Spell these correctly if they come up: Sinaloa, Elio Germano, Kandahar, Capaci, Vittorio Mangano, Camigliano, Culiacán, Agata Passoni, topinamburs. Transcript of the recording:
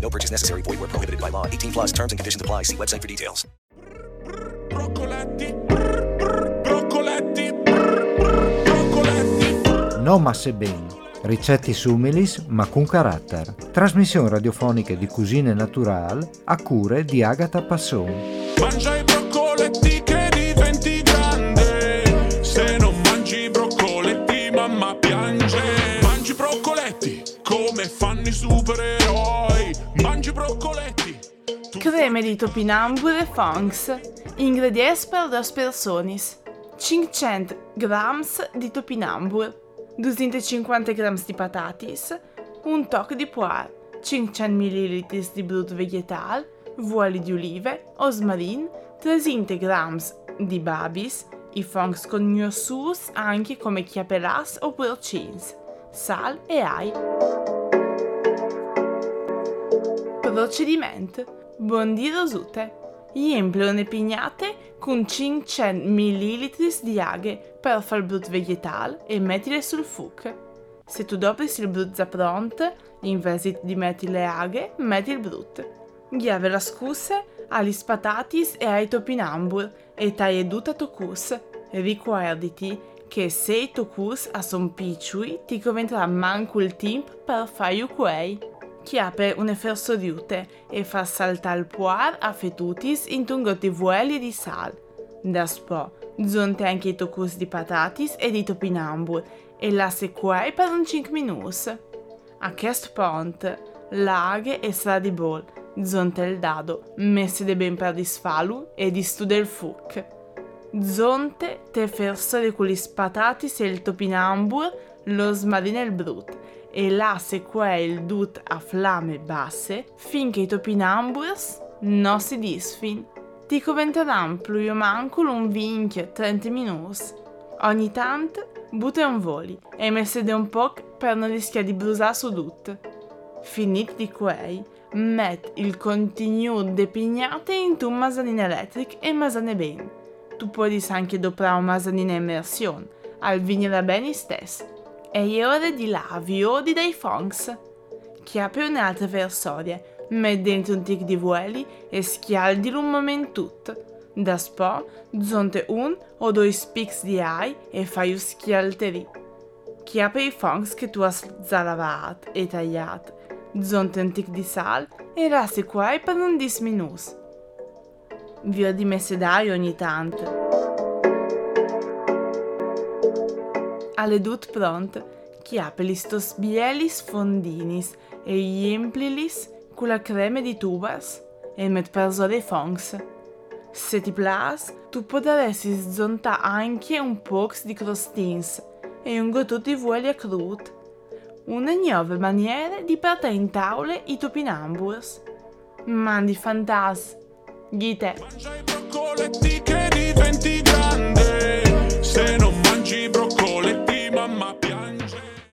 No purchase necessary. Void where prohibited by law. 18 plus terms and conditions apply. See website for details. No masse bene. Ricetti sumilis ma con carattere. Trasmissione radiofonica di Cucine Naturale a cure di Agata Passoni. Mangia i broccoletti che diventi grande. Se non mangi i broccoletti mamma piange. Mangi i broccoletti come fanno i supereroi. Mangi i broccoletti. Creme di topinambure Fonks. Ingredienti per dos personis. 500 grams di topinambur, 250 g di patatis, un toc di poire, 500 ml di brut vegetal, vuoli di olive, osmarin, 300 g di babis, i fonks con gnocchus anche come chiapelas o porcins, sal e ai. Procedimento: bondi rosute. Riempiono le pignate con 500 ml di aghe per far brut vegetal e mettile sul fuoc. Se tu dopris il brut già pronto, inversit di metti le aghe, metti il brut. Ghiave la scusse agli patatis e ai topinambur e tagli dutta tocus. Ricuerditi che se i tocus son picciui ti conventerà manco il tempo per fare quei. Chiape une fersoriute e fa saltare il poire a fetutis in un gotti vueli di sal. Da spo, zonte anche i tocus di patatis e di topinambur e lasse quei per un 5 minuti. A questo punto, l'aghe e sarà di bol, zonte il dado, messe de ben per disfalu e di stude il fuc. Zonte te fersori con gli patatis e il topinambur, lo smarina il brut e lasse quei il dut a flamme basse finché i topinamburs non si disfin. Ti coventeranno più o manco un 20-30 minuti. Ogni tanto butta un voli e messede un po' per non rischiare di brusare su dut. Finiti di quei, metti il continuo de pignate in un masanin elettric e masane bene. Tu puoi anche doprare un masanin a immersione, al venire bene stesso. E ore di lavi o di dei fonks. Chiapi un'altra versoria, metti dentro un tic di vueli e schialdilo un momento tutto. Da spo, zonte un o due spicchi di ai e fai un schialteri. Chiapi i fonks che tu has zalavat e tagliat, zonte un tic di sal e lassi quei per un 10 minuti. Vi ho dimesse d'aria ogni tanto. Alle dut pront, chiape li stos bielis fondinis e riemplilis con la creme di tubas e met per sole fonks. Se ti plas, tu potresti szontare anche un po' di crostins e un gotto di vueli a crut. Una nuova maniera di portare in tavola i topinamburs. Mandi fantas, gite.